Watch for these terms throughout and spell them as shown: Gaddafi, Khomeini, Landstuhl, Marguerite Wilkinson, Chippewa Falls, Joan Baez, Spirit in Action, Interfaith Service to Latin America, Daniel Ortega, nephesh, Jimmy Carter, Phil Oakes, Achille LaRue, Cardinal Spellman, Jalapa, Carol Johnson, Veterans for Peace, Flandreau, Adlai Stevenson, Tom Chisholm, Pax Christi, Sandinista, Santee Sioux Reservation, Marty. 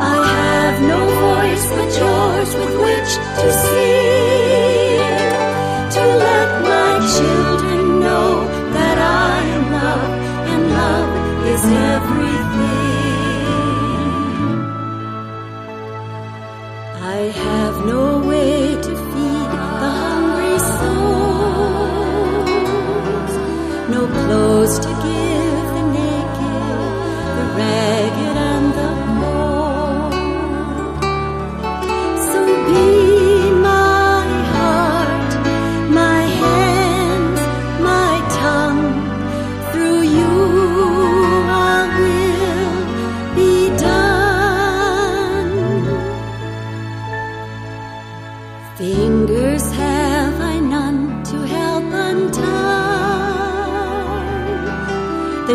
I have no voice but yours with which to sing, to let my children know that I am love and love is everything. I have no way to feed the hungry souls, no clothes to give the naked, the ragged and the poor. So be the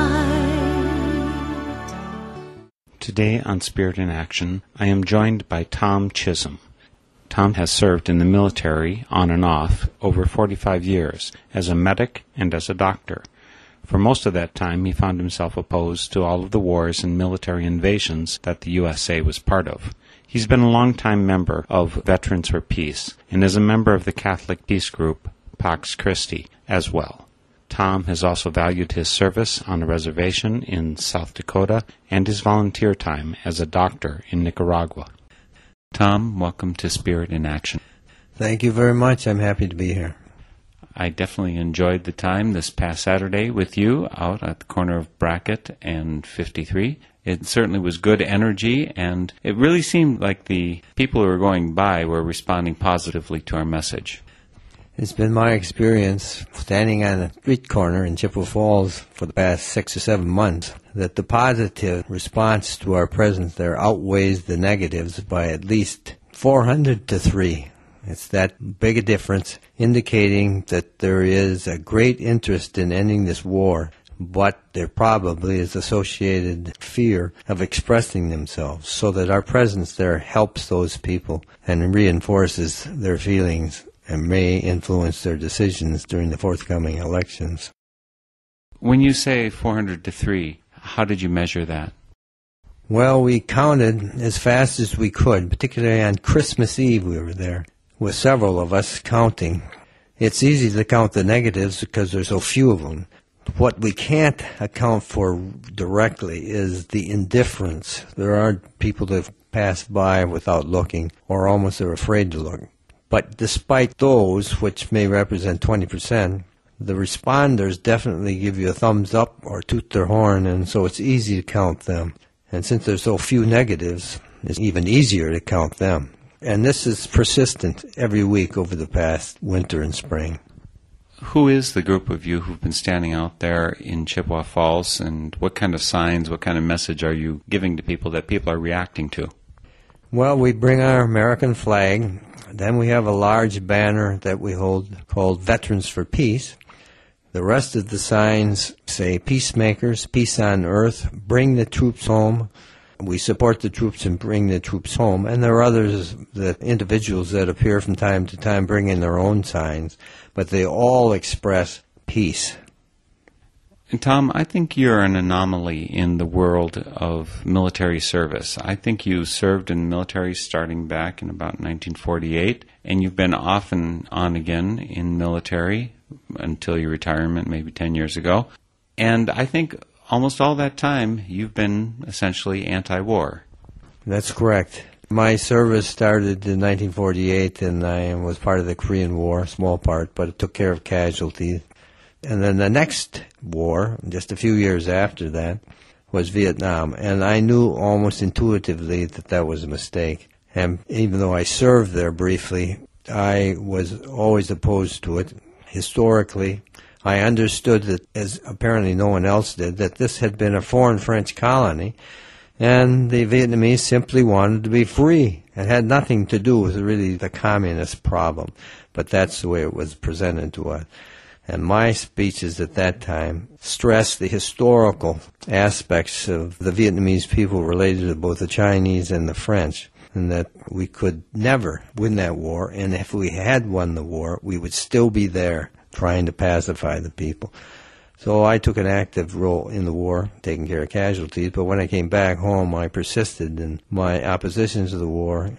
Today on Spirit in Action, I am joined by Tom Chisholm. Tom has served in the military, on and off, over 45 years, as a medic and as a doctor. For most of that time, he found himself opposed to all of the wars and military invasions that the USA was part of. He's been a long-time member of Veterans for Peace, and is a member of the Catholic peace group, Pax Christi, as well. Tom has also valued his service on a reservation in South Dakota and his volunteer time as a doctor in Nicaragua. Tom, welcome to Spirit in Action. Thank you very much. I'm happy to be here. I definitely enjoyed the time this past Saturday with you out at the corner of Brackett and 53. It certainly was good energy, and it really seemed like the people who were going by were responding positively to our message. It's been my experience, standing on a street corner in Chippewa Falls for the past 6 or 7 months, that the positive response to our presence there outweighs the negatives by at least 400-3. It's that big a difference, indicating that there is a great interest in ending this war, but there probably is associated fear of expressing themselves, so that our presence there helps those people and reinforces their feelings and may influence their decisions during the forthcoming elections. When you say 400-3, how did you measure that? Well, we counted as fast as we could, particularly on Christmas Eve we were there, with several of us counting. It's easy to count the negatives because there's so few of them. What we can't account for directly is the indifference. There are people that have passed by without looking, or almost are afraid to look. But despite those, which may represent 20%, the responders definitely give you a thumbs up or toot their horn, and so it's easy to count them. And since there's so few negatives, it's even easier to count them. And this is persistent every week over the past winter and spring. Who is the group of you who've been standing out there in Chippewa Falls, and what kind of signs, what kind of message are you giving to people that people are reacting to? Well, we bring our American flag. Then we have a large banner that we hold called Veterans for Peace. The rest of the signs say peacemakers, peace on earth, bring the troops home, We support the troops and bring the troops home. And there are others, the individuals that appear from time to time, bring in their own signs, but they all express peace. And Tom, I think you're an anomaly in the world of military service. I think you served in the military starting back in about 1948, and you've been off and on again in military until your retirement maybe 10 years ago. And I think almost all that time you've been essentially anti-war. That's correct. My service started in 1948, and I was part of the Korean War, small part, but it took care of casualties. And then the next war, just a few years after that, was Vietnam. And I knew almost intuitively that that was a mistake. And even though I served there briefly, I was always opposed to it. Historically, I understood that, as apparently no one else did, that this had been a foreign French colony, and the Vietnamese simply wanted to be free. It had nothing to do with really the communist problem, but that's the way it was presented to us. And my speeches at that time stressed the historical aspects of the Vietnamese people related to both the Chinese and the French, and that we could never win that war, and if we had won the war, we would still be there trying to pacify the people. So I took an active role in the war, taking care of casualties, but when I came back home, I persisted in my opposition to the war,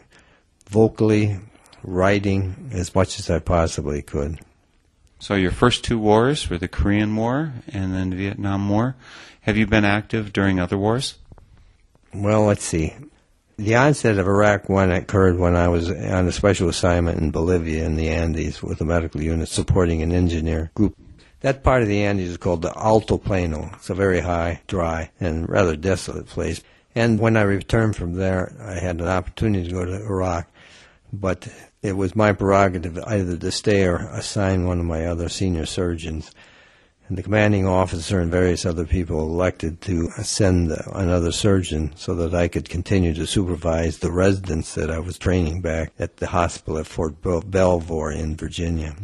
vocally writing as much as I possibly could. So your first two wars were the Korean War and then the Vietnam War. Have you been active during other wars? Well, let's see. The onset of Iraq I occurred when I was on a special assignment in Bolivia in the Andes with a medical unit supporting an engineer group. That part of the Andes is called the Alto Plano. It's a very high, dry, and rather desolate place. And when I returned from there, I had an opportunity to go to Iraq, but it was my prerogative either to stay or assign one of my other senior surgeons. And the commanding officer and various other people elected to send another surgeon so that I could continue to supervise the residents that I was training back at the hospital at Fort Belvoir in Virginia.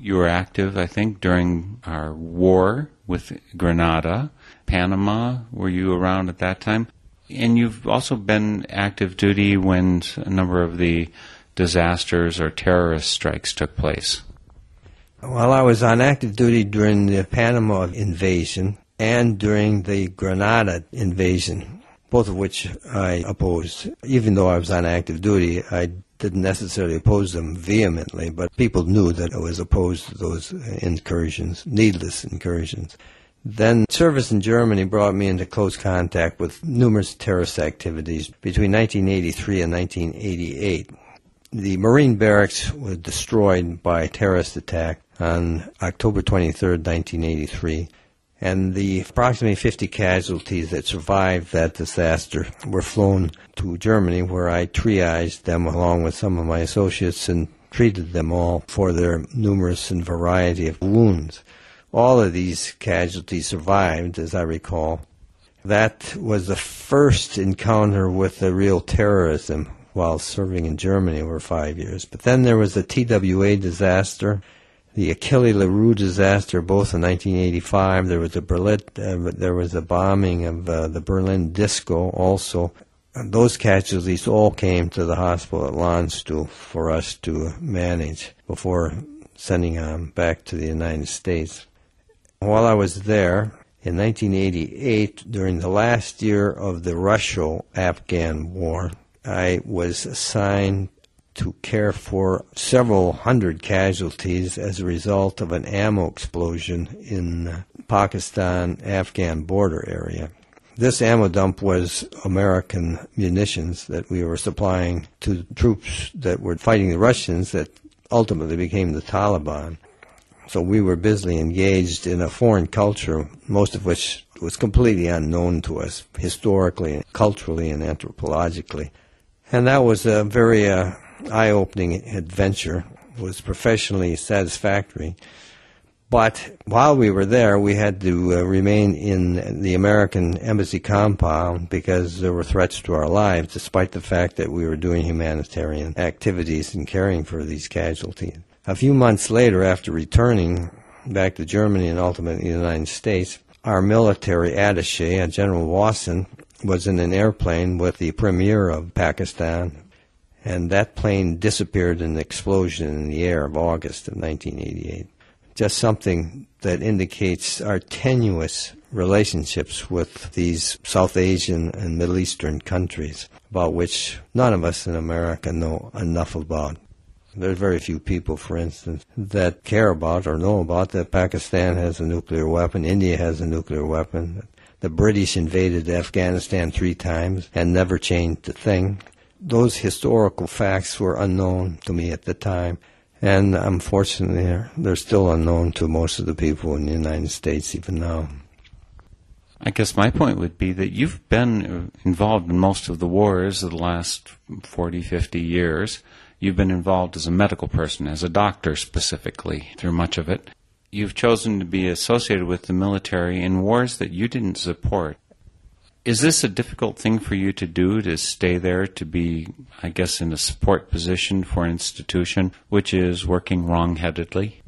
You were active, I think, during our war with Grenada, Panama. Were you around at that time? And you've also been active duty when a number of the disasters or terrorist strikes took place. Well, I was on active duty during the Panama invasion and during the Grenada invasion, both of which I opposed. Even though I was on active duty, I didn't necessarily oppose them vehemently, but people knew that I was opposed to those incursions, needless incursions. Then service in Germany brought me into close contact with numerous terrorist activities between 1983 and 1988. The Marine barracks were destroyed by a terrorist attack on October 23, 1983, and the approximately 50 casualties that survived that disaster were flown to Germany, where I triaged them along with some of my associates and treated them all for their numerous and variety of wounds. All of these casualties survived, as I recall. That was the first encounter with the real terrorism while serving in Germany over 5 years. But then there was the TWA disaster, the Achille LaRue disaster, both in 1985. There was the bombing of the Berlin Disco also. And those casualties all came to the hospital at Landstuhl for us to manage before sending them back to the United States. While I was there, in 1988, during the last year of the Russo-Afghan War, I was assigned to care for several hundred casualties as a result of an ammo explosion in the Pakistan-Afghan border area. This ammo dump was American munitions that we were supplying to troops that were fighting the Russians that ultimately became the Taliban. So we were busily engaged in a foreign culture, most of which was completely unknown to us historically, culturally, and anthropologically. And that was a very eye-opening adventure. It was professionally satisfactory. But while we were there, we had to remain in the American embassy compound because there were threats to our lives, despite the fact that we were doing humanitarian activities and caring for these casualties. A few months later, after returning back to Germany and ultimately the United States, our military attaché, General Wasson, was in an airplane with the premier of Pakistan, and that plane disappeared in an explosion in the air of August of 1988. Just something that indicates our tenuous relationships with these South Asian and Middle Eastern countries, about which none of us in America know enough about. There's very few people, for instance, that care about or know about that Pakistan has a nuclear weapon, India has a nuclear weapon. The British invaded Afghanistan 3 times and never changed a thing. Those historical facts were unknown to me at the time, and unfortunately they're still unknown to most of the people in the United States even now. I guess my point would be that you've been involved in most of the wars of the last 40, 50 years. You've been involved as a medical person, as a doctor specifically, through much of it. You've chosen to be associated with the military in wars that you didn't support. Is this a difficult thing for you to do, to stay there, to be, I guess, in a support position for an institution which is working wrongheadedly?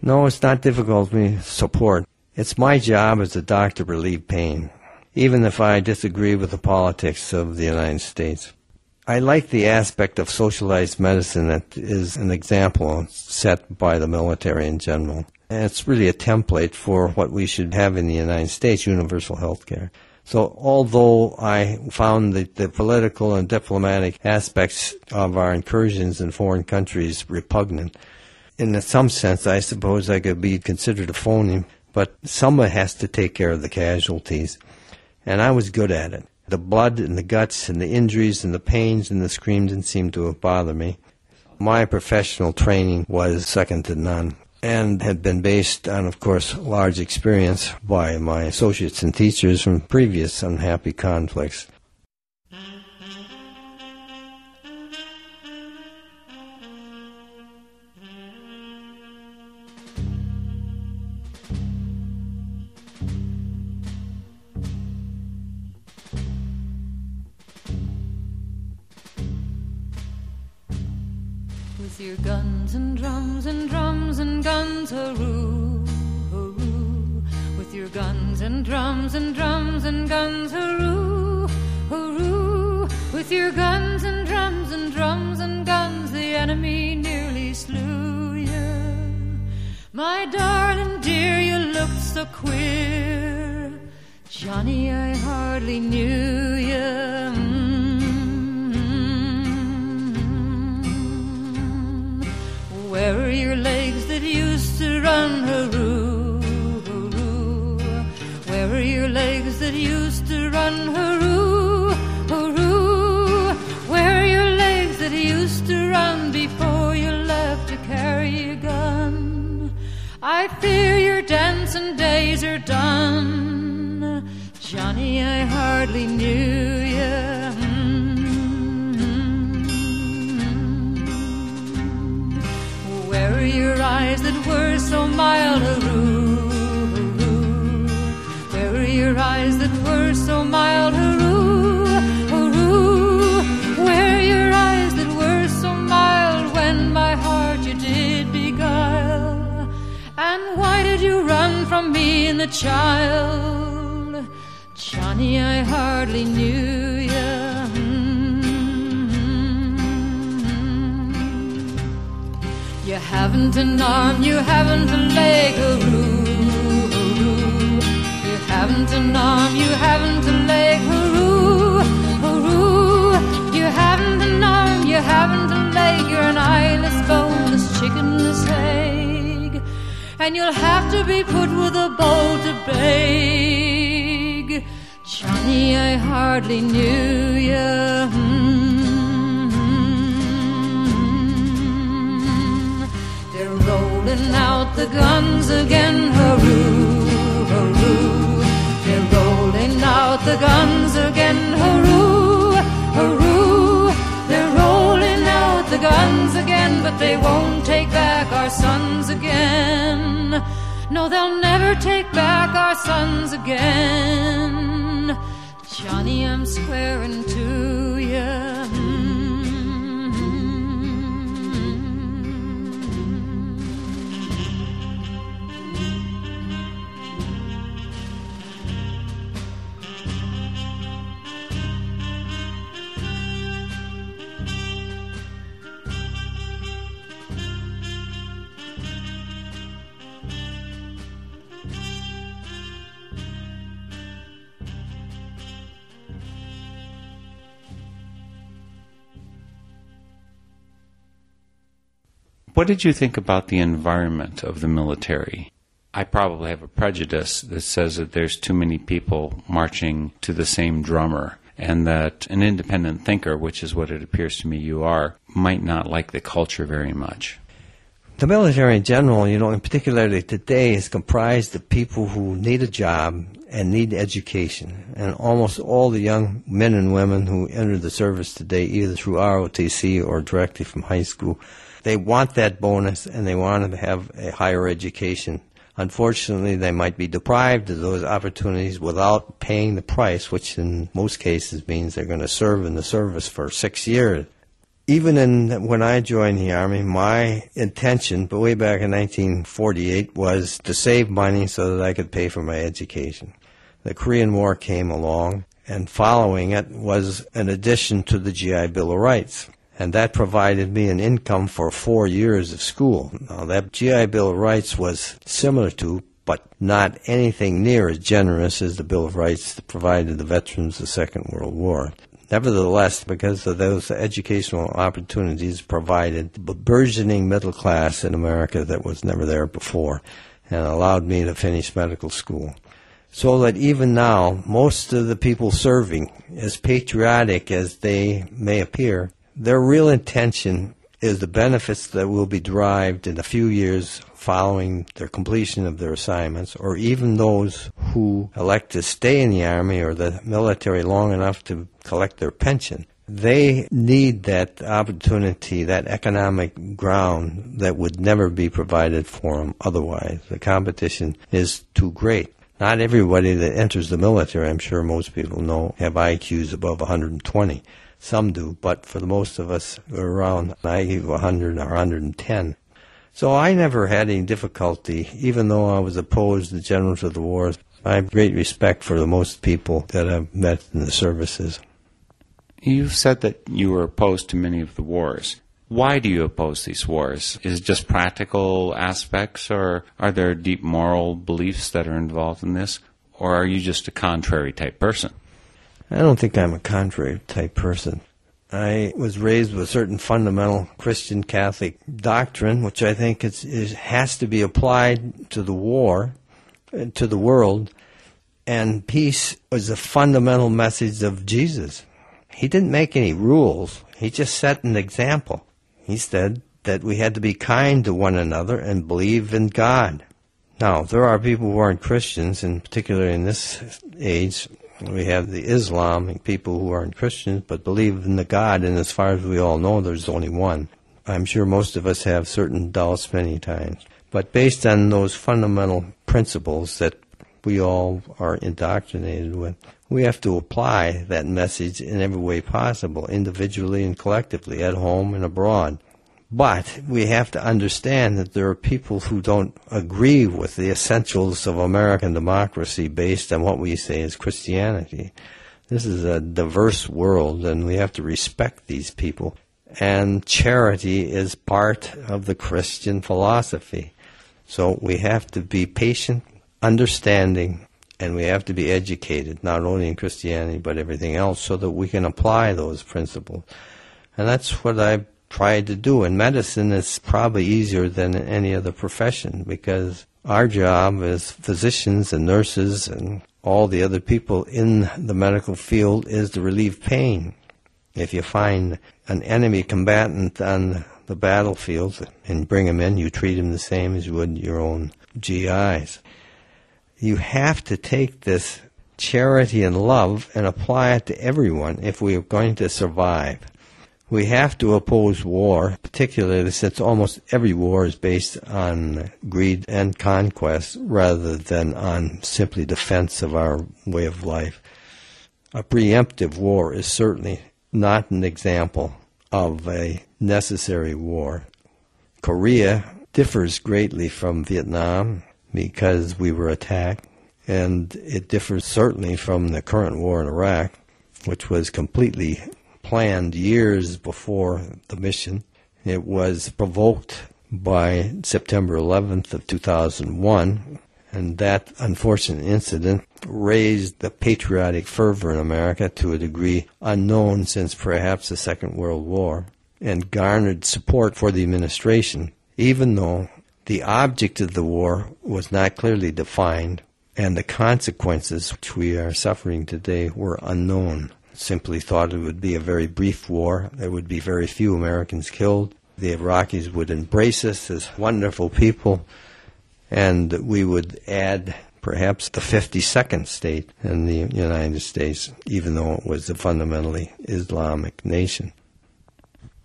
No, it's not difficult for me to support. It's my job as a doctor to relieve pain, even if I disagree with the politics of the United States. I like the aspect of socialized medicine that is an example set by the military in general. And it's really a template for what we should have in the United States, universal health care. So although I found that the political and diplomatic aspects of our incursions in foreign countries repugnant, in some sense I suppose I could be considered a phony, but someone has to take care of the casualties, and I was good at it. The blood and the guts and the injuries and the pains and the screams didn't seem to have bothered me. My professional training was second to none and had been based on, of course, large experience by my associates and teachers from previous unhappy conflicts. Your guns and drums and drums and guns, hurroo, hurroo. With your guns and drums and drums and guns, hurroo, hurroo. With your guns and drums and drums and guns, the enemy nearly slew you. My darling dear, you looked so queer. Johnny, I hardly knew you. Where are your legs that used to run, hurroo, hurroo? Where are your legs that used to run, hurroo, hurroo? Where are your legs that used to run before you left to carry your gun? I fear your dancing days are done. Johnny, I hardly knew you. Where are your eyes that were so mild, hurroo, hurroo? Where are your eyes that were so mild, hurroo, hurroo? Where are your eyes that were so mild when my heart you did beguile? And why did you run from me and the child? Johnny, I hardly knew you. You haven't an arm, you haven't a leg, hurroo, hurroo. You haven't an arm, you haven't a leg, hurroo, hurroo. You haven't an arm, you haven't a leg. You're an eyeless, boneless, chickenless egg. And you'll have to be put with a bowl to bake. Johnny, I hardly knew you. Rolling out the guns again, hurroo, hurroo. They're rolling out the guns again, hurroo, hurroo. They're rolling out the guns again, but they won't take back our sons again. No, they'll never take back our sons again. Johnny, I'm swearing to you. What did you think about the environment of the military? I probably have a prejudice that says that there's too many people marching to the same drummer, and that an independent thinker, which is what it appears to me you are, might not like the culture very much. The military in general, you know, and particularly today, is comprised of people who need a job and need education. And almost all the young men and women who enter the service today, either through ROTC or directly from high school, they want that bonus and they want to have a higher education. Unfortunately, they might be deprived of those opportunities without paying the price, which in most cases means they're going to serve in the service for 6 years. Even when I joined the Army, my intention, but way back in 1948, was to save money so that I could pay for my education. The Korean War came along, and following it was an addition to the GI Bill of Rights. And that provided me an income for 4 years of school. Now, that GI Bill of Rights was similar to, but not anything near as generous as the Bill of Rights that provided the veterans of the Second World War. Nevertheless, because of those educational opportunities provided the burgeoning middle class in America that was never there before, and allowed me to finish medical school. So that even now, most of the people serving, as patriotic as they may appear, their real intention is the benefits that will be derived in a few years following their completion of their assignments, or even those who elect to stay in the Army or the military long enough to collect their pension. They need that opportunity, that economic ground that would never be provided for them otherwise. The competition is too great. Not everybody that enters the military, I'm sure most people know, have IQs above 120. Some do, but for the most of us, we're around IQ 100 or 110. So I never had any difficulty, even though I was opposed to the generals of the wars. I have great respect for the most people that I've met in the services. You've said that you were opposed to many of the wars. Why do you oppose these wars? Is it just practical aspects, or are there deep moral beliefs that are involved in this? Or are you just a contrary type person? I don't think I'm a contrary type person. I was raised with a certain fundamental Christian Catholic doctrine, which I think has to be applied to the war, to the world, and peace was a fundamental message of Jesus. He didn't make any rules. He just set an example. He said that we had to be kind to one another and believe in God. Now, there are people who aren't Christians, and particularly in this age, we have the Islamic people who aren't Christians but believe in the God, and as far as we all know, there's only one. I'm sure most of us have certain doubts many times. But based on those fundamental principles that we all are indoctrinated with, we have to apply that message in every way possible, individually and collectively, at home and abroad. But we have to understand that there are people who don't agree with the essentials of American democracy based on what we say is Christianity. This is a diverse world, and we have to respect these people. And charity is part of the Christian philosophy. So we have to be patient, understanding, and we have to be educated, not only in Christianity but everything else, so that we can apply those principles. And that's what I've tried to do. In medicine, it's probably easier than in any other profession, because our job as physicians and nurses and all the other people in the medical field is to relieve pain. If you find an enemy combatant on the battlefield and bring him in, you treat him the same as you would your own GIs. You have to take this charity and love and apply it to everyone if we are going to survive. We have to oppose war, particularly since almost every war is based on greed and conquest rather than on simply defense of our way of life. A preemptive war is certainly not an example of a necessary war. Korea differs greatly from Vietnam because we were attacked, and it differs certainly from the current war in Iraq, which was completely planned years before the mission. It was provoked by September 11th of 2001, and that unfortunate incident raised the patriotic fervor in America to a degree unknown since perhaps the Second World War, and garnered support for the administration. even though the object of the war was not clearly defined and the consequences which we are suffering today were unknown. Simply thought it would be a very brief war. There would be very few Americans killed. The Iraqis would embrace us as wonderful people, and we would add perhaps the 52nd state in the United States, even though it was a fundamentally Islamic nation.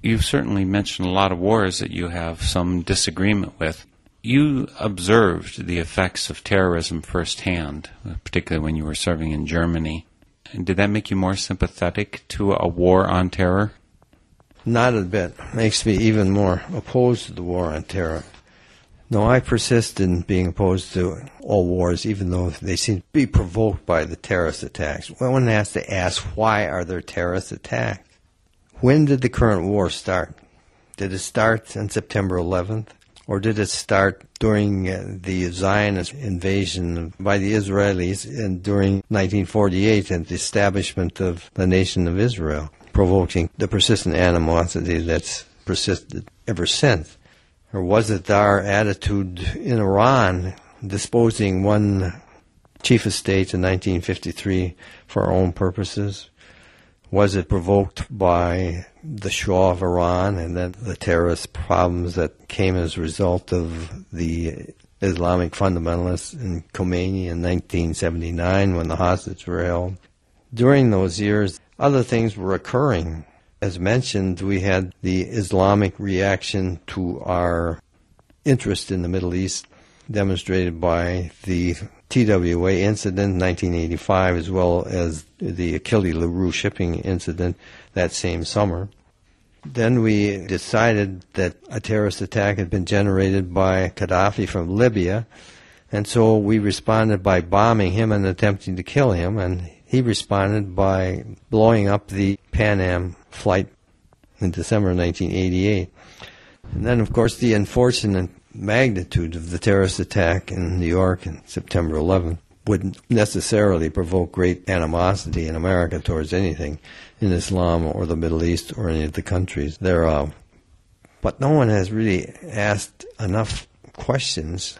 You've certainly mentioned a lot of wars that you have some disagreement with. You observed the effects of terrorism firsthand, particularly when you were serving in Germany. And did that make you more sympathetic to a war on terror? Not a bit. Makes me even more opposed to the war on terror. No, I persist in being opposed to all wars, even though they seem to be provoked by the terrorist attacks. One has to ask, why are there terrorist attacks? When did the current war start? Did it start on September 11th? Or did it start during the Zionist invasion by the Israelis and during 1948 and the establishment of the nation of Israel, provoking the persistent animosity that's persisted ever since? Or was it our attitude in Iran, disposing one chief of state in 1953 for our own purposes? Was it provoked by the Shah of Iran and then the terrorist problems that came as a result of the Islamic fundamentalists in Khomeini in 1979 when the hostages were held? During those years, other things were occurring. As mentioned, we had the Islamic reaction to our interest in the Middle East, demonstrated by the TWA incident in 1985, as well as the Achille LaRue shipping incident that same summer. Then we decided that a terrorist attack had been generated by Gaddafi from Libya, and so we responded by bombing him and attempting to kill him, and he responded by blowing up the Pan Am flight in December 1988. And then, of course, the unfortunate magnitude of the terrorist attack in New York on September 11th wouldn't necessarily provoke great animosity in America towards anything in Islam or the Middle East or any of the countries thereof. But no one has really asked enough questions.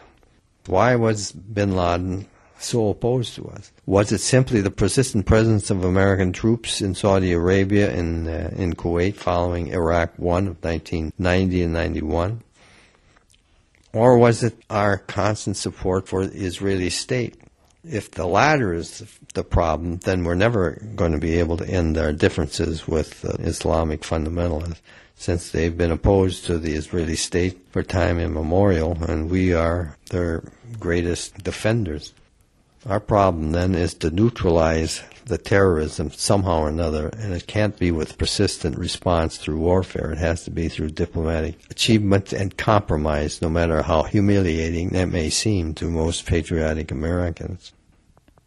Why was bin Laden so opposed to us? Was it simply the persistent presence of American troops in Saudi Arabia and in Kuwait following Iraq I of 1990 and 91? Or was it our constant support for the Israeli state? If the latter is the problem, then we're never going to be able to end our differences with Islamic fundamentalists, since they've been opposed to the Israeli state for time immemorial, and we are their greatest defenders. Our problem, then, is to neutralize the terrorism somehow or another, and it can't be with persistent response through warfare. It has to be through diplomatic achievement and compromise, no matter how humiliating that may seem to most patriotic Americans.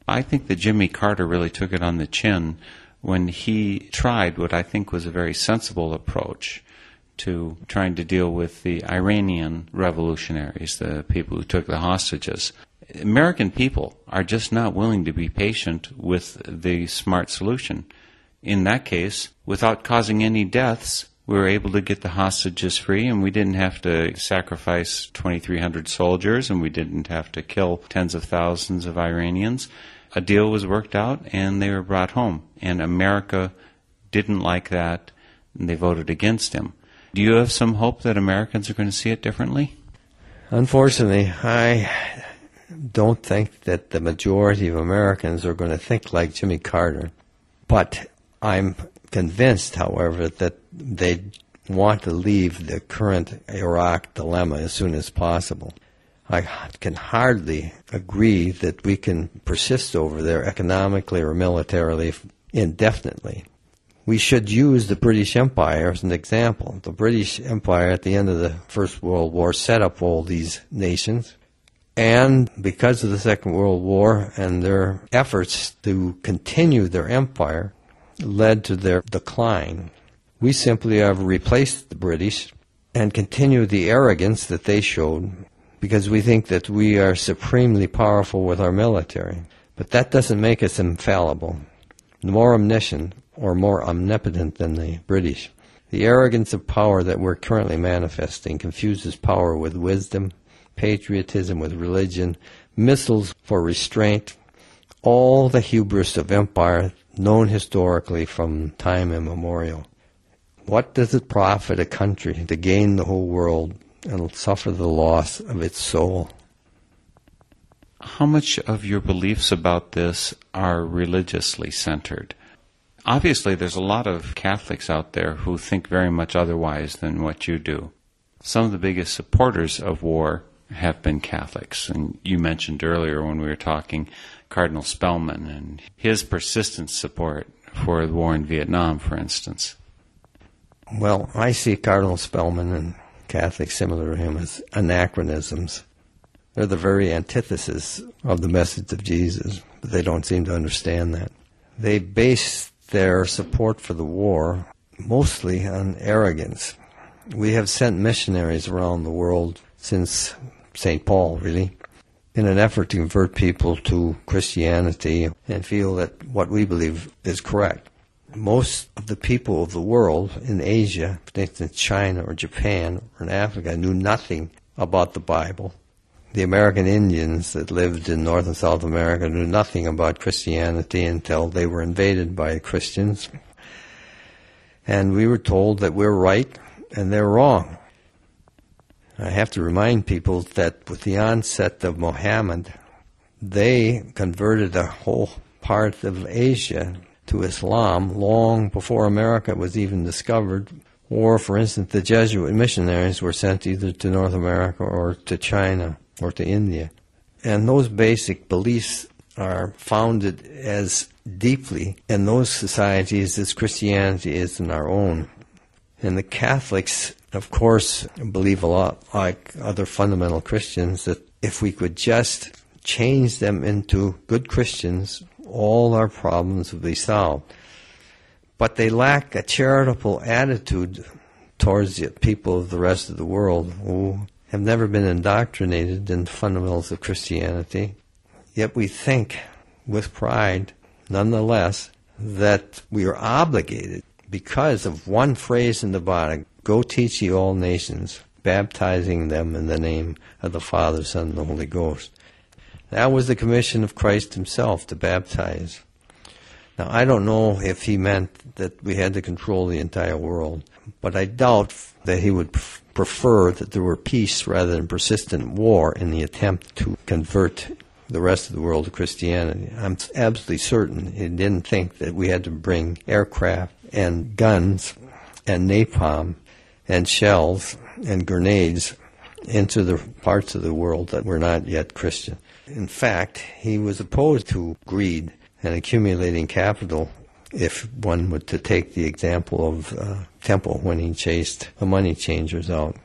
I think that Jimmy Carter really took it on the chin when he tried what I think was a very sensible approach to trying to deal with the Iranian revolutionaries, the people who took the hostages. American people are just not willing to be patient with the smart solution. In that case, without causing any deaths, we were able to get the hostages free, and we didn't have to sacrifice 2,300 soldiers, and we didn't have to kill tens of thousands of Iranians. A deal was worked out, and they were brought home. And America didn't like that, and they voted against him. Do you have some hope that Americans are going to see it differently? Unfortunately, I don't think that the majority of Americans are going to think like Jimmy Carter. But I'm convinced, however, that they want to leave the current Iraq dilemma as soon as possible. I can hardly agree that we can persist over there economically or militarily indefinitely. We should use the British Empire as an example. The British Empire at the end of the First World War set up all these nations. And because of the Second World War and their efforts to continue their empire led to their decline, we simply have replaced the British and continue the arrogance that they showed because we think that we are supremely powerful with our military. But that doesn't make us infallible, more omniscient or more omnipotent than the British. The arrogance of power that we're currently manifesting confuses power with wisdom, patriotism with religion, missiles for restraint, all the hubris of empire known historically from time immemorial. What does it profit a country to gain the whole world and suffer the loss of its soul? How much of your beliefs about this are religiously centered? Obviously, there's a lot of Catholics out there who think very much otherwise than what you do. Some of the biggest supporters of war have been Catholics, and you mentioned earlier when we were talking Cardinal Spellman and his persistent support for the war in Vietnam, for instance. Well, I see Cardinal Spellman and Catholics similar to him as anachronisms. They're the very antithesis of the message of Jesus, but they don't seem to understand that. They base their support for the war mostly on arrogance. We have sent missionaries around the world since St. Paul, really, in an effort to convert people to Christianity and feel that what we believe is correct. Most of the people of the world in Asia, particularly in China or Japan or in Africa, knew nothing about the Bible. The American Indians that lived in North and South America knew nothing about Christianity until they were invaded by Christians. And we were told that we're right and they're wrong. I have to remind people that with the onset of Mohammed, they converted a whole part of Asia to Islam long before America was even discovered. Or, for instance, the Jesuit missionaries were sent either to North America or to China or to India. And those basic beliefs are founded as deeply in those societies as Christianity is in our own. And the Catholics, of course, believe a lot like other fundamental Christians that if we could just change them into good Christians, all our problems would be solved. But they lack a charitable attitude towards the people of the rest of the world who have never been indoctrinated in the fundamentals of Christianity. Yet we think with pride, nonetheless, that we are obligated because of one phrase in the Bible, "Go teach ye all nations, baptizing them in the name of the Father, Son, and the Holy Ghost." That was the commission of Christ himself, to baptize. Now, I don't know if he meant that we had to control the entire world, but I doubt that he would prefer that there were peace rather than persistent war in the attempt to convert the rest of the world to Christianity. I'm absolutely certain he didn't think that we had to bring aircraft and guns and napalm and shells and grenades into the parts of the world that were not yet Christian. In fact, he was opposed to greed and accumulating capital, if one were to take the example of Temple when he chased the money changers out.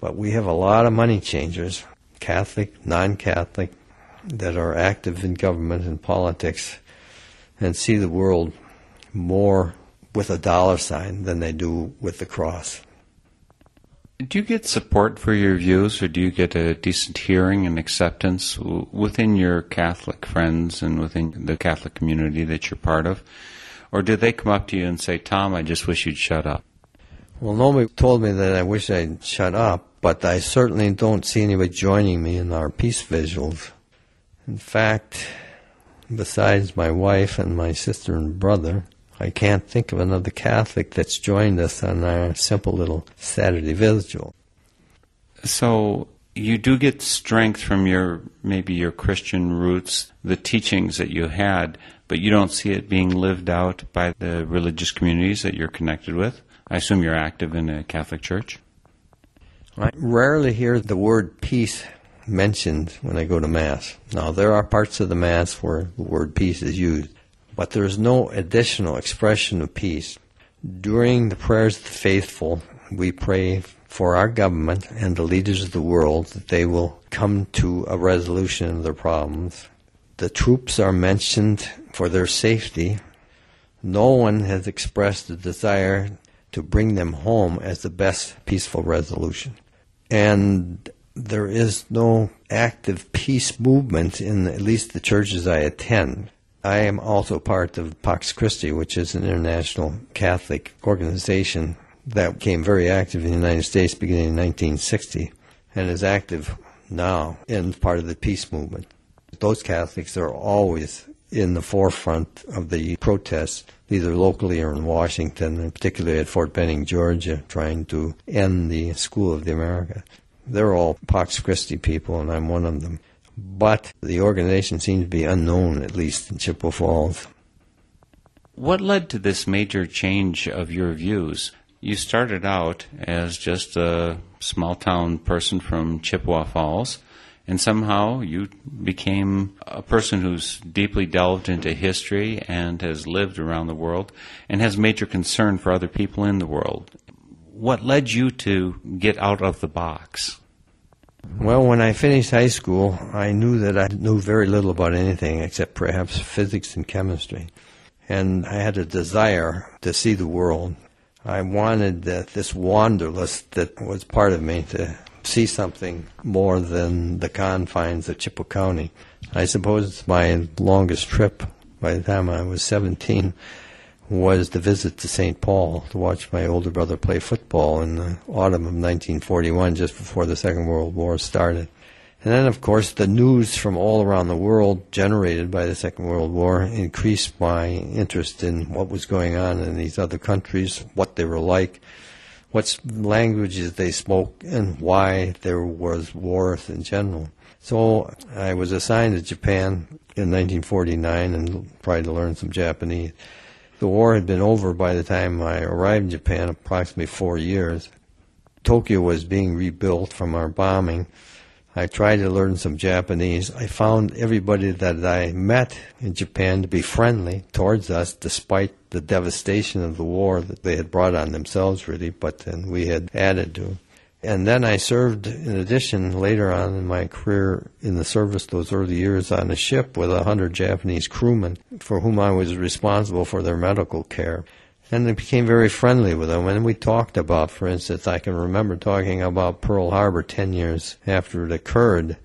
But we have a lot of money changers, Catholic, non-Catholic, that are active in government and politics and see the world more with a dollar sign than they do with the cross. Do you get support for your views, or do you get a decent hearing and acceptance within your Catholic friends and within the Catholic community that you're part of? Or do they come up to you and say, "Tom, I just wish you'd shut up"? Well, nobody told me that I wish I'd shut up, but I certainly don't see anybody joining me in our peace vigils. In fact, besides my wife and my sister and brother, I can't think of another Catholic that's joined us on our simple little Saturday vigil. So you do get strength from maybe your Christian roots, the teachings that you had, but you don't see it being lived out by the religious communities that you're connected with. I assume you're active in a Catholic church. I rarely hear the word peace mentioned when I go to Mass. Now, there are parts of the Mass where the word peace is used, but there is no additional expression of peace. During the prayers of the faithful, we pray for our government and the leaders of the world that they will come to a resolution of their problems. The troops are mentioned for their safety. No one has expressed a desire to bring them home as the best peaceful resolution. And there is no active peace movement in at least the churches I attend. I am also part of Pax Christi, which is an international Catholic organization that became very active in the United States beginning in 1960 and is active now in part of the peace movement. Those Catholics are always in the forefront of the protests, either locally or in Washington, and particularly at Fort Benning, Georgia, trying to end the School of the Americas. They're all Pax Christi people, and I'm one of them. But the organization seems to be unknown, at least in Chippewa Falls. What led to this major change of your views? You started out as just a small-town person from Chippewa Falls, and somehow you became a person who's deeply delved into history and has lived around the world and has major concern for other people in the world. What led you to get out of the box? Well, when I finished high school, I knew that I knew very little about anything except perhaps physics and chemistry. And I had a desire to see the world. I wanted this wanderlust that was part of me to see something more than the confines of Chippewa County. I suppose my longest trip, by the time I was 17, was the visit to St. Paul to watch my older brother play football in the autumn of 1941, just before the Second World War started. And then, of course, the news from all around the world generated by the Second World War increased my interest in what was going on in these other countries, what they were like, what languages they spoke, and why there was wars in general. So I was assigned to Japan in 1949 and tried to learn some Japanese. The war had been over by the time I arrived in Japan, approximately 4 years. Tokyo was being rebuilt from our bombing. I tried to learn some Japanese. I found everybody that I met in Japan to be friendly towards us, despite the devastation of the war that they had brought on themselves, really, but then we had added to. And then I served, in addition, later on in my career in the service those early years, on a ship with 100 Japanese crewmen for whom I was responsible for their medical care. And I became very friendly with them. And we talked about, for instance, I can remember talking about Pearl Harbor 10 years after it occurred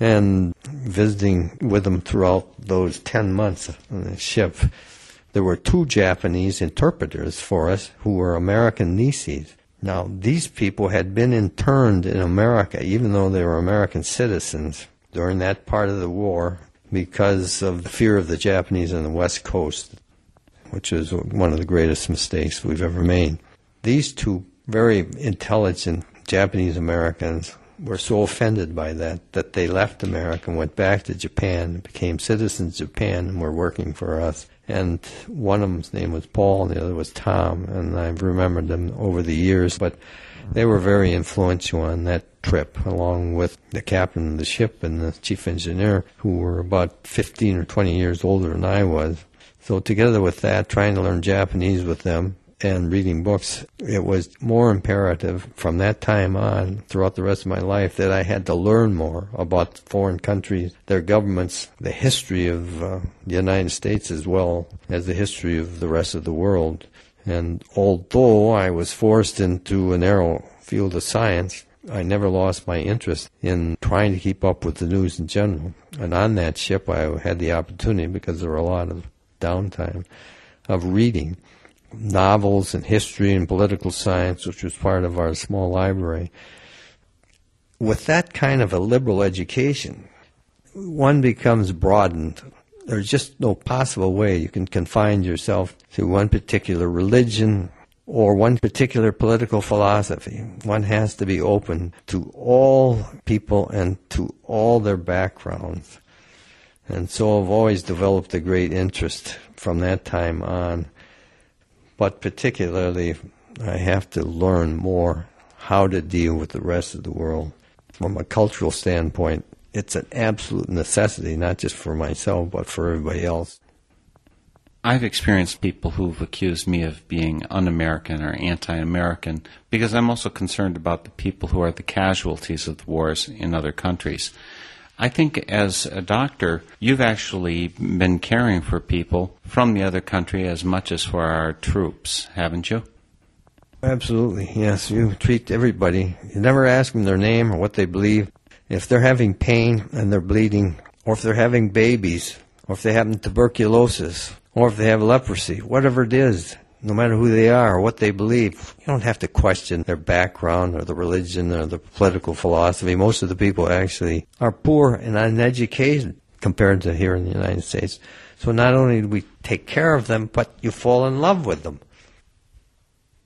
and visiting with them throughout those 10 months on the ship. There were 2 Japanese interpreters for us who were American Nises. Now, these people had been interned in America, even though they were American citizens during that part of the war, because of the fear of the Japanese on the West Coast, which is one of the greatest mistakes we've ever made. These 2 very intelligent Japanese Americans were so offended by that they left America and went back to Japan, became citizens of Japan, and were working for us. And one of them's name was Paul, and the other was Tom, and I've remembered them over the years, but they were very influential on that trip, along with the captain of the ship and the chief engineer, who were about 15 or 20 years older than I was. So together with that, trying to learn Japanese with them and reading books, it was more imperative from that time on throughout the rest of my life that I had to learn more about foreign countries, their governments, the history of the United States as well as the history of the rest of the world. And although I was forced into a narrow field of science, I never lost my interest in trying to keep up with the news in general. And on that ship, I had the opportunity, because there were a lot of downtime, of reading novels and history and political science, which was part of our small library. With that kind of a liberal education, one becomes broadened. There's just no possible way you can confine yourself to one particular religion or one particular political philosophy. One has to be open to all people and to all their backgrounds. And so I've always developed a great interest from that time on. But particularly, I have to learn more how to deal with the rest of the world. From a cultural standpoint, it's an absolute necessity, not just for myself, but for everybody else. I've experienced people who've accused me of being un-American or anti-American because I'm also concerned about the people who are the casualties of the wars in other countries. I think as a doctor, you've actually been caring for people from the other country as much as for our troops, haven't you? Absolutely, yes. You treat everybody. You never ask them their name or what they believe. If they're having pain and they're bleeding, or if they're having babies, or if they have tuberculosis, or if they have leprosy, whatever it is, no matter who they are or what they believe. You don't have to question their background or the religion or the political philosophy. Most of the people actually are poor and uneducated compared to here in the United States. So not only do we take care of them, but you fall in love with them.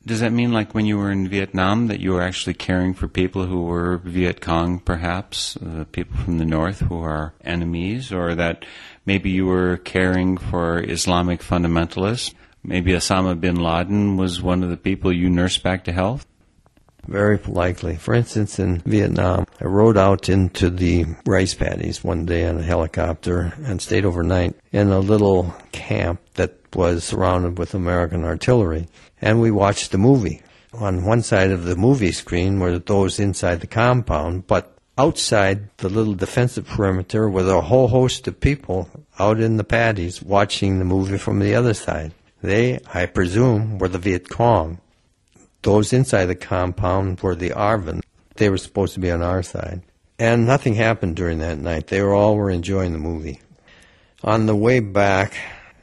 Does that mean, like when you were in Vietnam, that you were actually caring for people who were Viet Cong, perhaps, people from the north who are enemies, or that maybe you were caring for Islamic fundamentalists? Maybe Osama bin Laden was one of the people you nursed back to health? Very likely. For instance, in Vietnam, I rode out into the rice paddies one day on a helicopter and stayed overnight in a little camp that was surrounded with American artillery. And we watched the movie. On one side of the movie screen were those inside the compound, but outside the little defensive perimeter were a whole host of people out in the paddies watching the movie from the other side. They, I presume, were the Viet Cong. Those inside the compound were the Arvin. They were supposed to be on our side. And nothing happened during that night. They all were enjoying the movie. On the way back,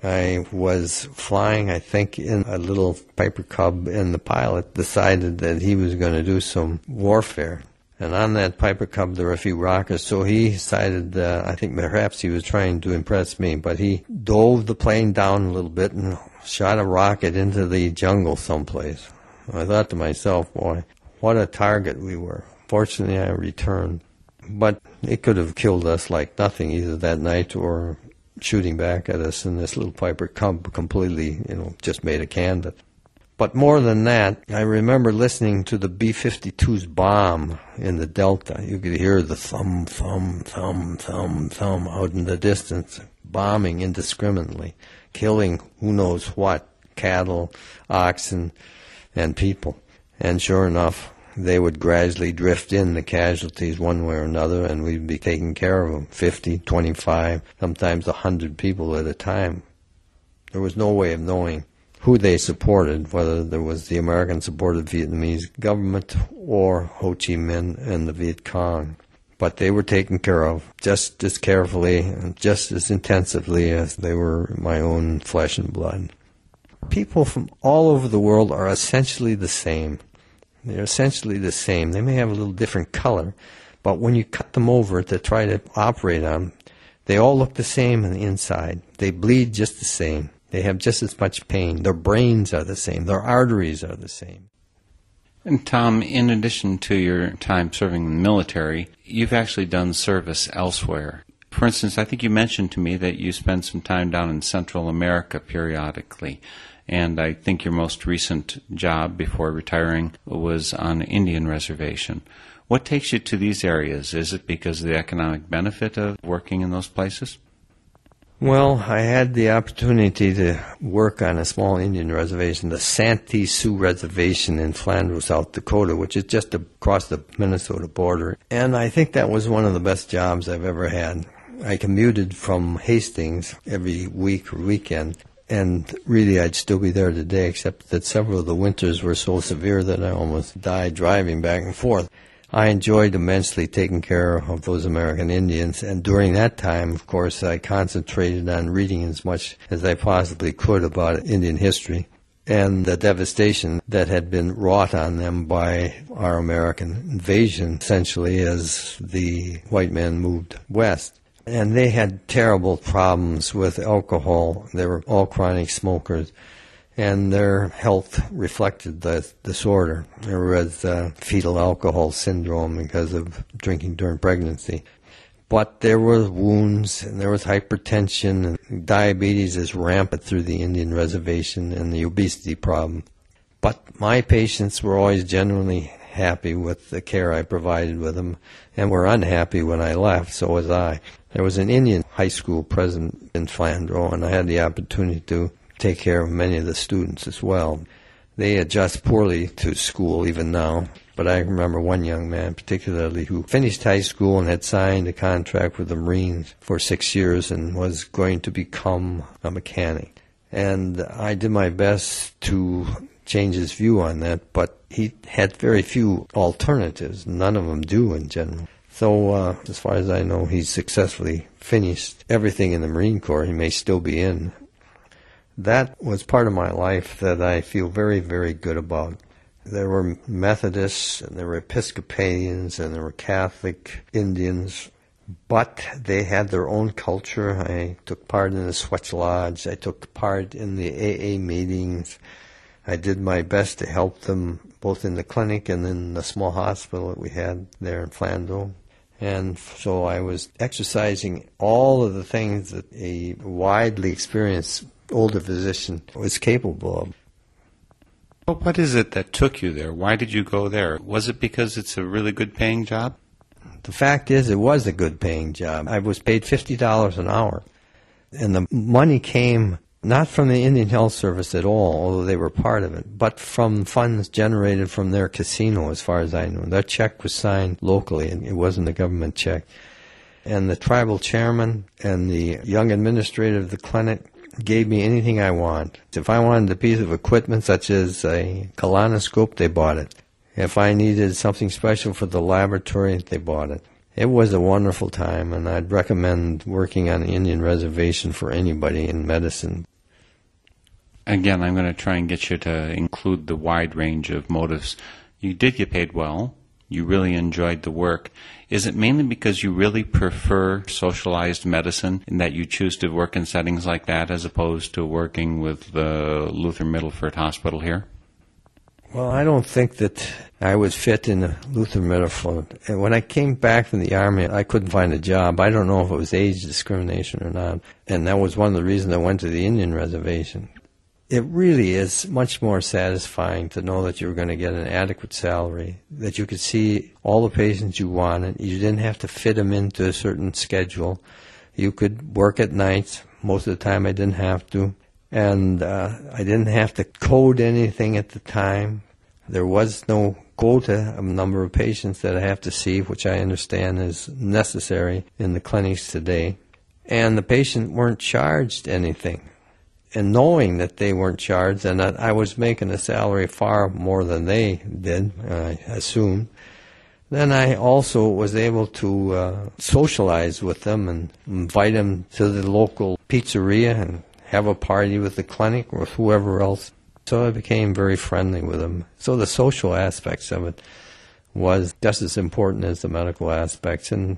I was flying, I think, in a little Piper Cub, and the pilot decided that he was going to do some warfare. And on that Piper Cub, there were a few rockets, so he decided that I think perhaps he was trying to impress me, but he dove the plane down a little bit and shot a rocket into the jungle someplace. I thought to myself, boy, what a target we were. Fortunately, I returned. But it could have killed us like nothing, either that night or shooting back at us, and this little Piper Cub completely, just made a cannon. But more than that, I remember listening to the B-52's bomb in the Delta. You could hear the thumb, thumb, thumb, thumb, thumb out in the distance, bombing indiscriminately, killing who knows what, cattle, oxen, and people. And sure enough, they would gradually drift in, the casualties, one way or another, and we'd be taking care of them, 50, 25, sometimes 100 people at a time. There was no way of knowing who they supported, whether there was the American-supported Vietnamese government or Ho Chi Minh and the Viet Cong. But they were taken care of just as carefully and just as intensively as they were my own flesh and blood. People from all over the world are essentially the same. They're essentially the same. They may have a little different color, but when you cut them over to try to operate on them, they all look the same on the inside. They bleed just the same. They have just as much pain. Their brains are the same. Their arteries are the same. And Tom, in addition to your time serving in the military, you've actually done service elsewhere. For instance, I think you mentioned to me that you spent some time down in Central America periodically. And I think your most recent job before retiring was on an Indian reservation. What takes you to these areas? Is it because of the economic benefit of working in those places? Well, I had the opportunity to work on a small Indian reservation, the Santee Sioux Reservation in Flandreau, South Dakota, which is just across the Minnesota border. And I think that was one of the best jobs I've ever had. I commuted from Hastings every week or weekend. And really, I'd still be there today, except that several of the winters were so severe that I almost died driving back and forth. I enjoyed immensely taking care of those American Indians, and during that time, of course, I concentrated on reading as much as I possibly could about Indian history and the devastation that had been wrought on them by our American invasion, essentially, as the white men moved west. And they had terrible problems with alcohol. They were all chronic smokers, and their health reflected the disorder. There was fetal alcohol syndrome because of drinking during pregnancy. But there were wounds, and there was hypertension, and diabetes is rampant through the Indian reservation, and the obesity problem. But my patients were always genuinely happy with the care I provided with them, and were unhappy when I left, so was I. There was an Indian high school president in Flandreau, and I had the opportunity to take care of many of the students as well. They adjust poorly to school even now, but I remember one young man particularly who finished high school and had signed a contract with the Marines for 6 years and was going to become a mechanic. And I did my best to change his view on that, but he had very few alternatives. None of them do in general. So as far as I know, he's successfully finished everything in the Marine Corps he may still be in. That was part of my life that I feel very, very good about. There were Methodists, and there were Episcopalians, and there were Catholic Indians, but they had their own culture. I took part in the Sweats Lodge. I took part in the AA meetings. I did my best to help them, both in the clinic and in the small hospital that we had there in Flandreau. And so I was exercising all of the things that a widely experienced older physician was capable of. Well, what is it that took you there? Why did you go there? Was it because it's a really good-paying job? The fact is, it was a good-paying job. I was paid $50 an hour, and the money came not from the Indian Health Service at all, although they were part of it, but from funds generated from their casino, as far as I knew. Their check was signed locally, and it wasn't a government check. And the tribal chairman and the young administrator of the clinic gave me anything I want. If I wanted a piece of equipment, such as a colonoscope, they bought it. If I needed something special for the laboratory, they bought it. It was a wonderful time, and I'd recommend working on the Indian reservation for anybody in medicine. Again, I'm going to try and get you to include the wide range of motives. You did get paid well. You really enjoyed the work. Is it mainly because you really prefer socialized medicine and that you choose to work in settings like that as opposed to working with the Luther Middleford Hospital here? Well, I don't think that I was fit in the Luther Middleford. And when I came back from the Army, I couldn't find a job. I don't know if it was age discrimination or not. And that was one of the reasons I went to the Indian reservation. It really is much more satisfying to know that you were going to get an adequate salary, that you could see all the patients you wanted. You didn't have to fit them into a certain schedule. You could work at nights. Most of the time I didn't have to. And I didn't have to code anything at the time. There was no quota of number of patients that I have to see, which I understand is necessary in the clinics today. And the patient weren't charged anything. And knowing that they weren't charged and that I was making a salary far more than they did, I assume, then I also was able to socialize with them and invite them to the local pizzeria and have a party with the clinic or whoever else. So I became very friendly with them. So the social aspects of it was just as important as the medical aspects. And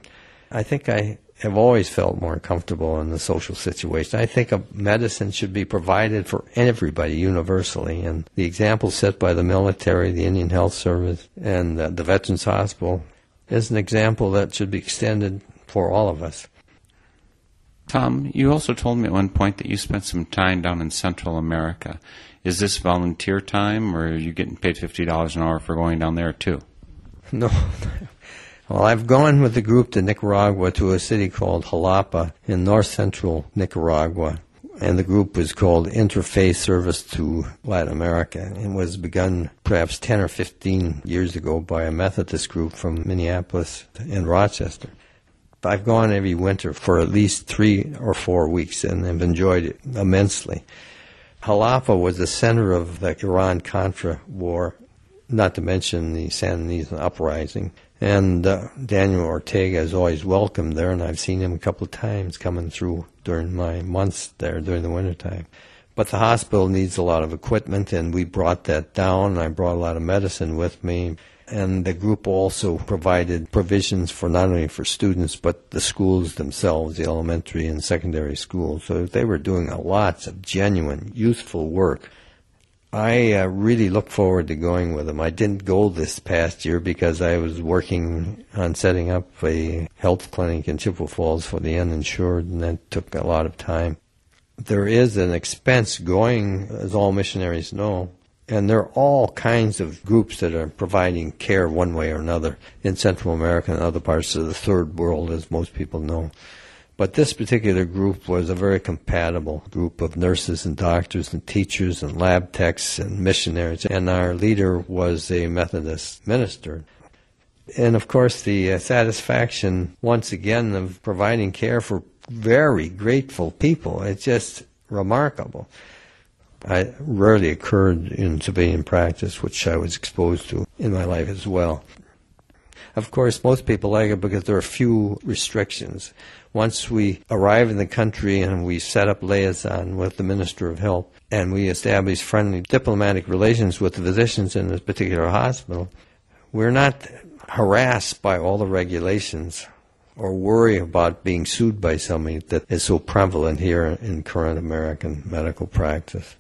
I think I've always felt more comfortable in the social situation. I think a medicine should be provided for everybody universally, and the example set by the military, the Indian Health Service, and the Veterans Hospital is an example that should be extended for all of us. Tom, you also told me at one point that you spent some time down in Central America. Is this volunteer time, or are you getting paid $50 an hour for going down there too? No. Well, I've gone with the group to Nicaragua, to a city called Jalapa in north-central Nicaragua, and the group was called Interfaith Service to Latin America, and was begun perhaps 10 or 15 years ago by a Methodist group from Minneapolis and Rochester. I've gone every winter for at least 3 or 4 weeks, and I've enjoyed it immensely. Jalapa was the center of the Iran-Contra war, not to mention the Sandinista uprising. And Daniel Ortega is always welcome there, and I've seen him a couple of times coming through during my months there during the wintertime. But the hospital needs a lot of equipment, and we brought that down. I brought a lot of medicine with me, and the group also provided provisions for not only for students but the schools themselves, the elementary and secondary schools. So they were doing lots of genuine, useful work. I really look forward to going with them. I didn't go this past year because I was working on setting up a health clinic in Chippewa Falls for the uninsured, and that took a lot of time. There is an expense going, as all missionaries know, and there are all kinds of groups that are providing care one way or another in Central America and other parts of the Third World, as most people know. But this particular group was a very compatible group of nurses and doctors and teachers and lab techs and missionaries, and our leader was a Methodist minister. And, of course, the satisfaction, once again, of providing care for very grateful people, it's just remarkable. It rarely occurred in civilian practice, which I was exposed to in my life as well. Of course, most people like it because there are few restrictions. Once we arrive in the country and we set up liaison with the Minister of Health and we establish friendly diplomatic relations with the physicians in this particular hospital, we're not harassed by all the regulations or worry about being sued by somebody that is so prevalent here in current American medical practice.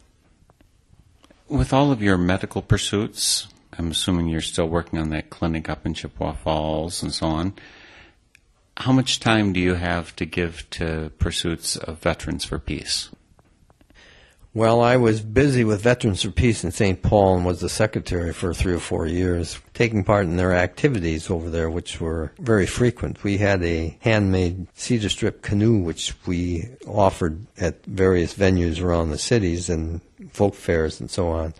With all of your medical pursuits, I'm assuming you're still working on that clinic up in Chippewa Falls and so on, how much time do you have to give to pursuits of Veterans for Peace? Well, I was busy with Veterans for Peace in St. Paul and was the secretary for 3 or 4 years, taking part in their activities over there, which were very frequent. We had a handmade cedar strip canoe, which we offered at various venues around the cities and folk fairs and so on.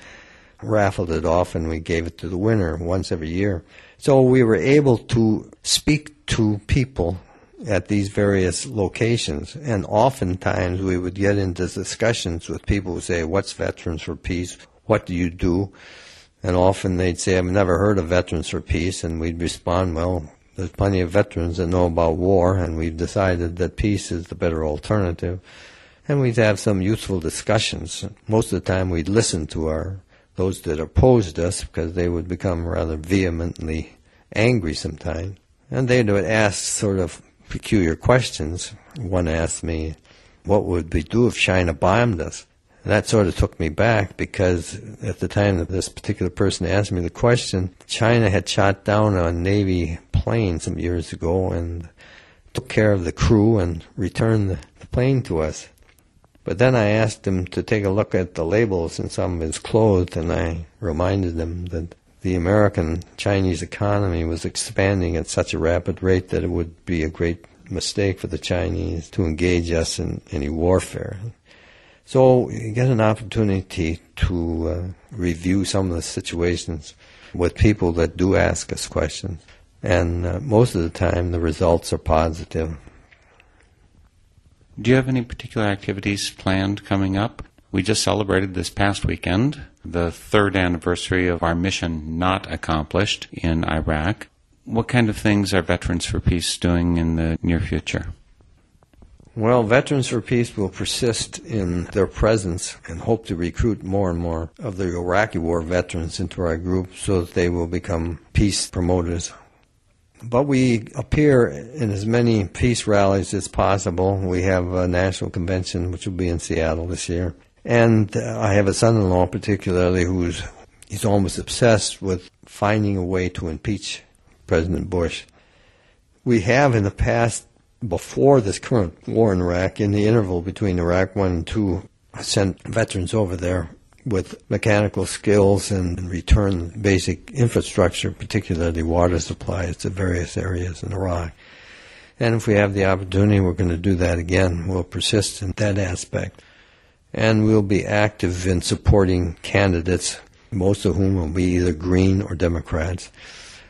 Raffled it off, and we gave it to the winner once every year. So we were able to speak to people at these various locations, and oftentimes we would get into discussions with people who say, what's Veterans for Peace? What do you do? And often they'd say, I've never heard of Veterans for Peace, and we'd respond, well, there's plenty of veterans that know about war, and we've decided that peace is the better alternative. And we'd have some useful discussions. Most of the time we'd listen to those that opposed us, because they would become rather vehemently angry sometimes. And they would ask sort of peculiar questions. One asked me, what would we do if China bombed us? And that sort of took me back, because at the time that this particular person asked me the question, China had shot down a Navy plane some years ago and took care of the crew and returned the plane to us. But then I asked him to take a look at the labels in some of his clothes, and I reminded him that the American-Chinese economy was expanding at such a rapid rate that it would be a great mistake for the Chinese to engage us in any warfare. So you get an opportunity to review some of the situations with people that do ask us questions, and most of the time the results are positive. Do you have any particular activities planned coming up? We just celebrated this past weekend the 3rd anniversary of our mission not accomplished in Iraq. What kind of things are Veterans for Peace doing in the near future? Well, Veterans for Peace will persist in their presence and hope to recruit more and more of the Iraqi War veterans into our group so that they will become peace promoters. But we appear in as many peace rallies as possible. We have a national convention, which will be in Seattle this year. And I have a son-in-law particularly who's almost obsessed with finding a way to impeach President Bush. We have in the past, before this current war in Iraq, in the interval between Iraq I and II, sent veterans over there with mechanical skills and in return basic infrastructure, particularly water supplies to various areas in Iraq. And if we have the opportunity, we're going to do that again. We'll persist in that aspect. And we'll be active in supporting candidates, most of whom will be either Green or Democrats,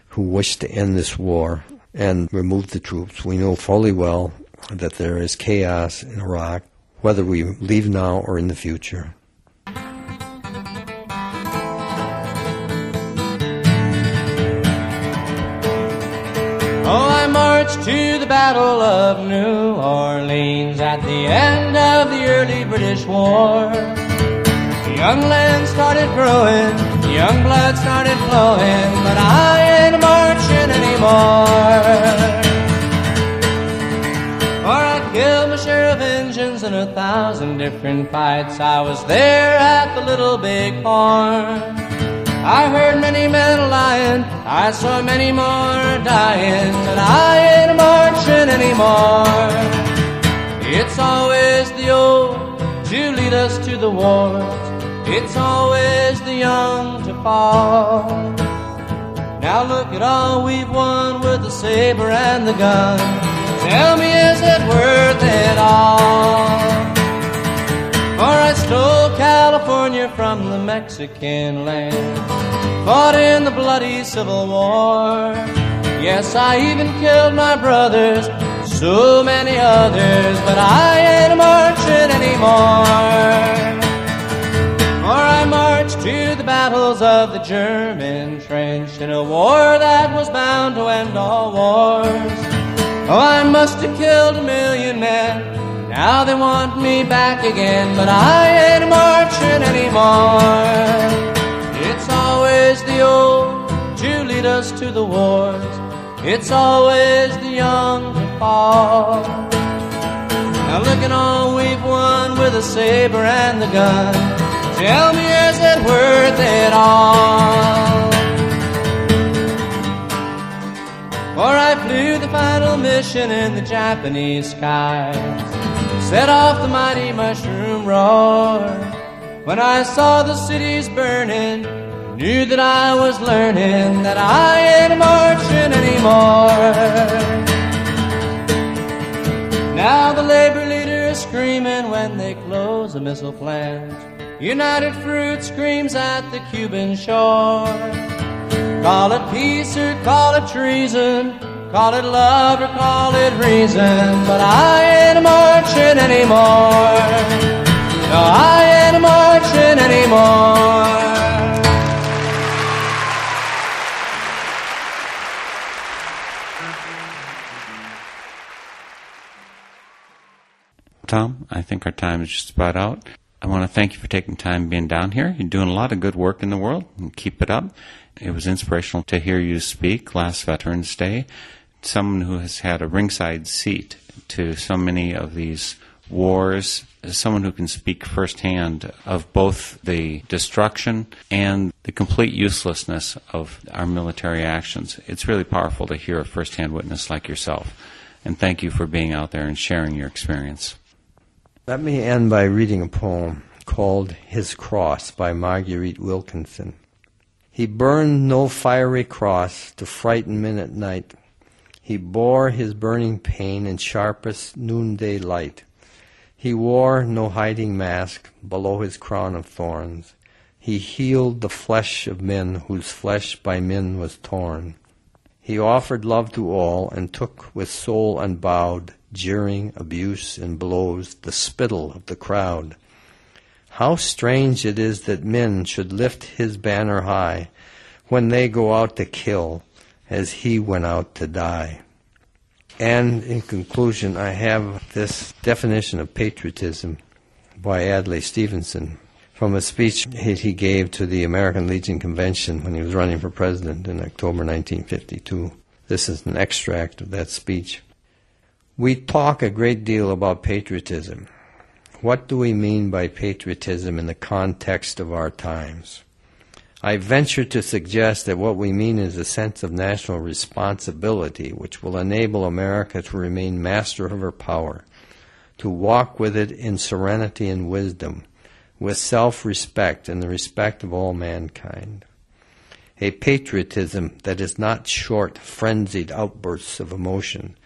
who wish to end this war and remove the troops. We know fully well that there is chaos in Iraq, whether we leave now or in the future. To the Battle of New Orleans at the end of the early British War. The young land started growing, the young blood started flowing, but I ain't marching anymore. For I killed my share of engines in 1,000 different fights. I was there at the Little Big Horn. I heard many men lying, I saw many more dying, but I ain't marching anymore. It's always the old to lead us to the wars, it's always the young to fall. Now look at all we've won with the saber and the gun, tell me is it worth it all? For I stole California from the Mexican land, fought in the bloody Civil War. Yes, I even killed my brothers, so many others, but I ain't marching anymore. For I marched to the battles of the German trench in a war that was bound to end all wars. Oh, I must have killed 1 million men. Now they want me back again, but I ain't marching anymore. It's always the old to lead us to the wars. It's always the young that fall. Now look at all we've won with a saber and the gun. Tell me, is it worth it all? For I flew the final mission in the Japanese skies, set off the mighty mushroom roar. When I saw the cities burning, knew that I was learning that I ain't marching anymore. Now the labor leader is screaming when they close a missile plant. United Fruit screams at the Cuban shore. Call it peace or call it treason, call it love or call it reason, but I ain't marching anymore. No, I ain't marching anymore. Tom, I think our time is just about out. I want to thank you for taking time being down here. You're doing a lot of good work in the world, and keep it up. It was inspirational to hear you speak last Veterans Day. Someone who has had a ringside seat to so many of these wars, someone who can speak firsthand of both the destruction and the complete uselessness of our military actions. It's really powerful to hear a firsthand witness like yourself. And thank you for being out there and sharing your experience. Let me end by reading a poem called His Cross by Marguerite Wilkinson. He burned no fiery cross to frighten men at night. He bore his burning pain in sharpest noonday light. He wore no hiding mask below his crown of thorns. He healed the flesh of men whose flesh by men was torn. He offered love to all and took with soul unbowed, jeering, abuse, and blows, the spittle of the crowd. How strange it is that men should lift his banner high when they go out to kill as he went out to die. And in conclusion, I have this definition of patriotism by Adlai Stevenson from a speech he gave to the American Legion Convention when he was running for president in October 1952. This is an extract of that speech. We talk a great deal about patriotism. What do we mean by patriotism in the context of our times? I venture to suggest that what we mean is a sense of national responsibility which will enable America to remain master of her power, to walk with it in serenity and wisdom, with self-respect and the respect of all mankind. A patriotism that is not short, frenzied outbursts of emotion,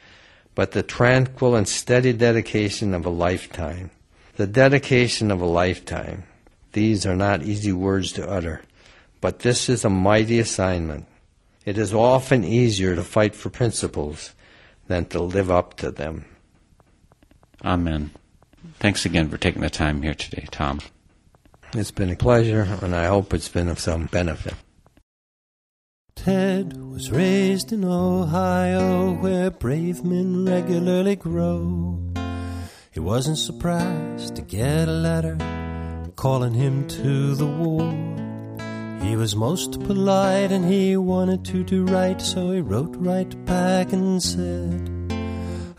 but the tranquil and steady dedication of a lifetime. The dedication of a lifetime. These are not easy words to utter, but this is a mighty assignment. It is often easier to fight for principles than to live up to them. Amen. Thanks again for taking the time here today, Tom. It's been a pleasure, and I hope it's been of some benefit. Ted was raised in Ohio, where brave men regularly grow. He wasn't surprised to get a letter calling him to the war. He was most polite and he wanted to do right, so he wrote right back and said,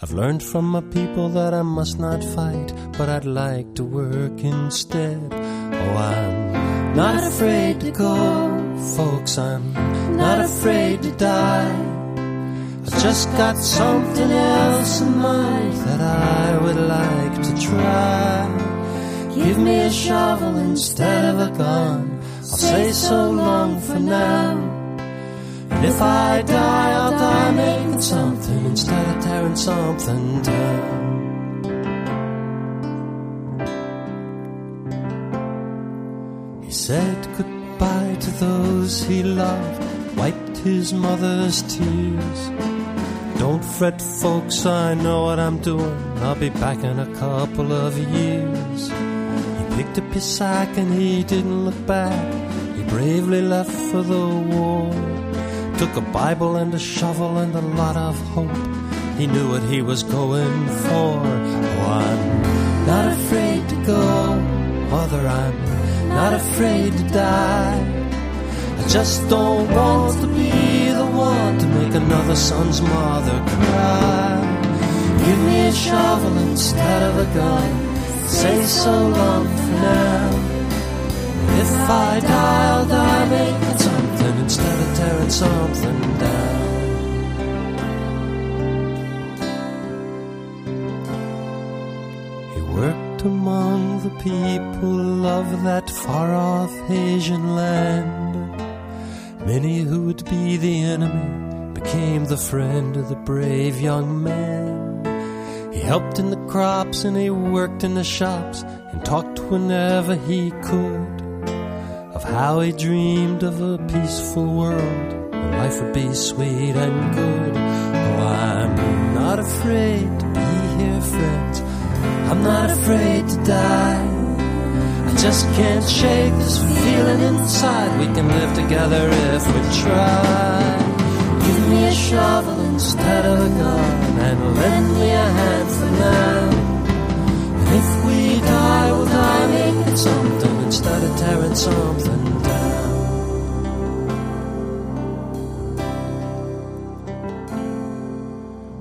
I've learned from my people that I must not fight, but I'd like to work instead. Oh, I'm not afraid to go, folks, I'm not afraid to die. I've just got something else in mind that I would like to try. Give me a shovel instead of a gun, I'll say so long for now. And if I die, I'll die making something instead of tearing something down. He said goodbye to those he loved, wiped his mother's tears. Don't fret, folks, I know what I'm doing, I'll be back in a couple of years. He picked up his sack and he didn't look back. bravely left for the war. Took a Bible and a shovel and a lot of hope. He knew what he was going for. Oh, I'm not afraid to go, mother, I'm not afraid to die. I just don't want to be the one to make another son's mother cry. Give me a shovel instead of a gun, say so long for now. If I die, I'll die making something instead of tearing something down. He worked among the people of that far-off Asian land. Many who would be the enemy became the friend of the brave young man. He helped in the crops and he worked in the shops and talked whenever he could of how he dreamed of a peaceful world where life would be sweet and good. Oh, I'm not afraid to be here, friends. I'm not afraid to die. I just can't shake this feeling inside. We can live together if we try. Give me a shovel instead of a gun and lend me a hand for now. And if we die, we'll die making something instead of tearing something down.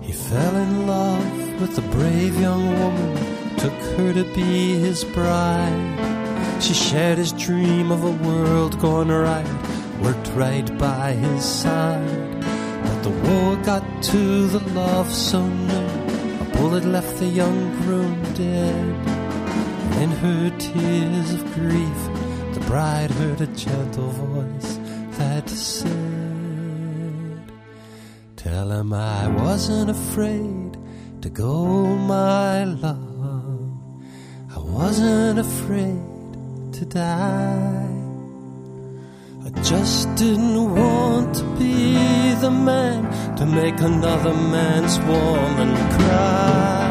He fell in love with a brave young woman, took her to be his bride. She shared his dream of a world gone right, worked right by his side. But the war got to the love so new, a bullet left the young groom dead. And in her tears of grief, the bride heard a gentle voice that said, tell him I wasn't afraid to go, my love. I wasn't afraid to die. I just didn't want to be the man to make another man's woman cry.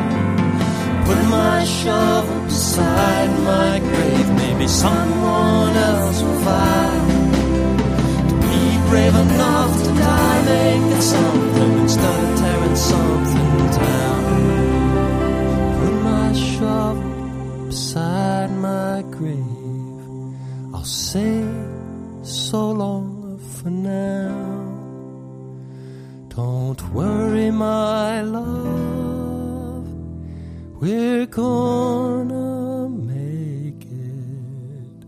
Put my shovel beside my grave, maybe someone else will find. To be brave enough to die, making something instead of tearing something down. Put my shovel beside my grave, I'll say so long for now. Don't worry, my love, we're gonna make it.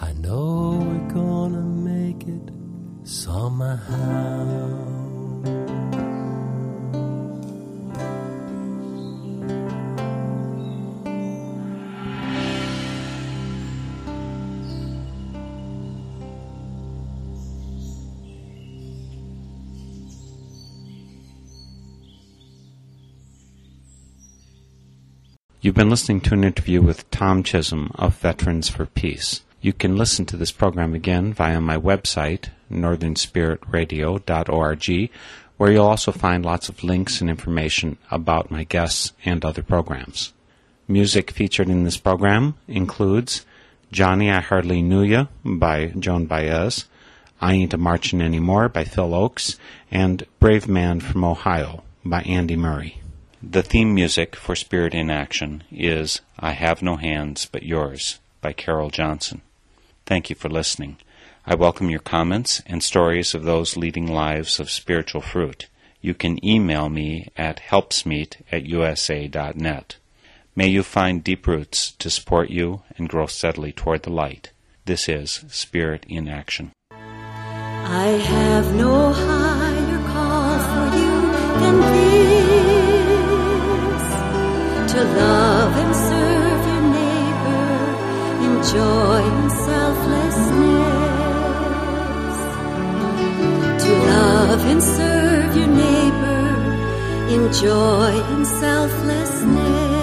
I know we're gonna make it somehow. You've been listening to an interview with Tom Chisholm of Veterans for Peace. You can listen to this program again via my website, northernspiritradio.org, where you'll also find lots of links and information about my guests and other programs. Music featured in this program includes Johnny, I Hardly Knew Ya by Joan Baez, I Ain't A-Marchin' Anymore by Phil Oakes, and Brave Man from Ohio by Andy Murray. The theme music for Spirit in Action is I Have No Hands But Yours by Carol Johnson. Thank you for listening. I welcome your comments and stories of those leading lives of spiritual fruit. You can email me at helpsmeet@usa.net. May you find deep roots to support you and grow steadily toward the light. This is Spirit in Action. I have no higher call for you than thee, to love and serve your neighbor, enjoy in selflessness. To love and serve your neighbor, enjoy in selflessness.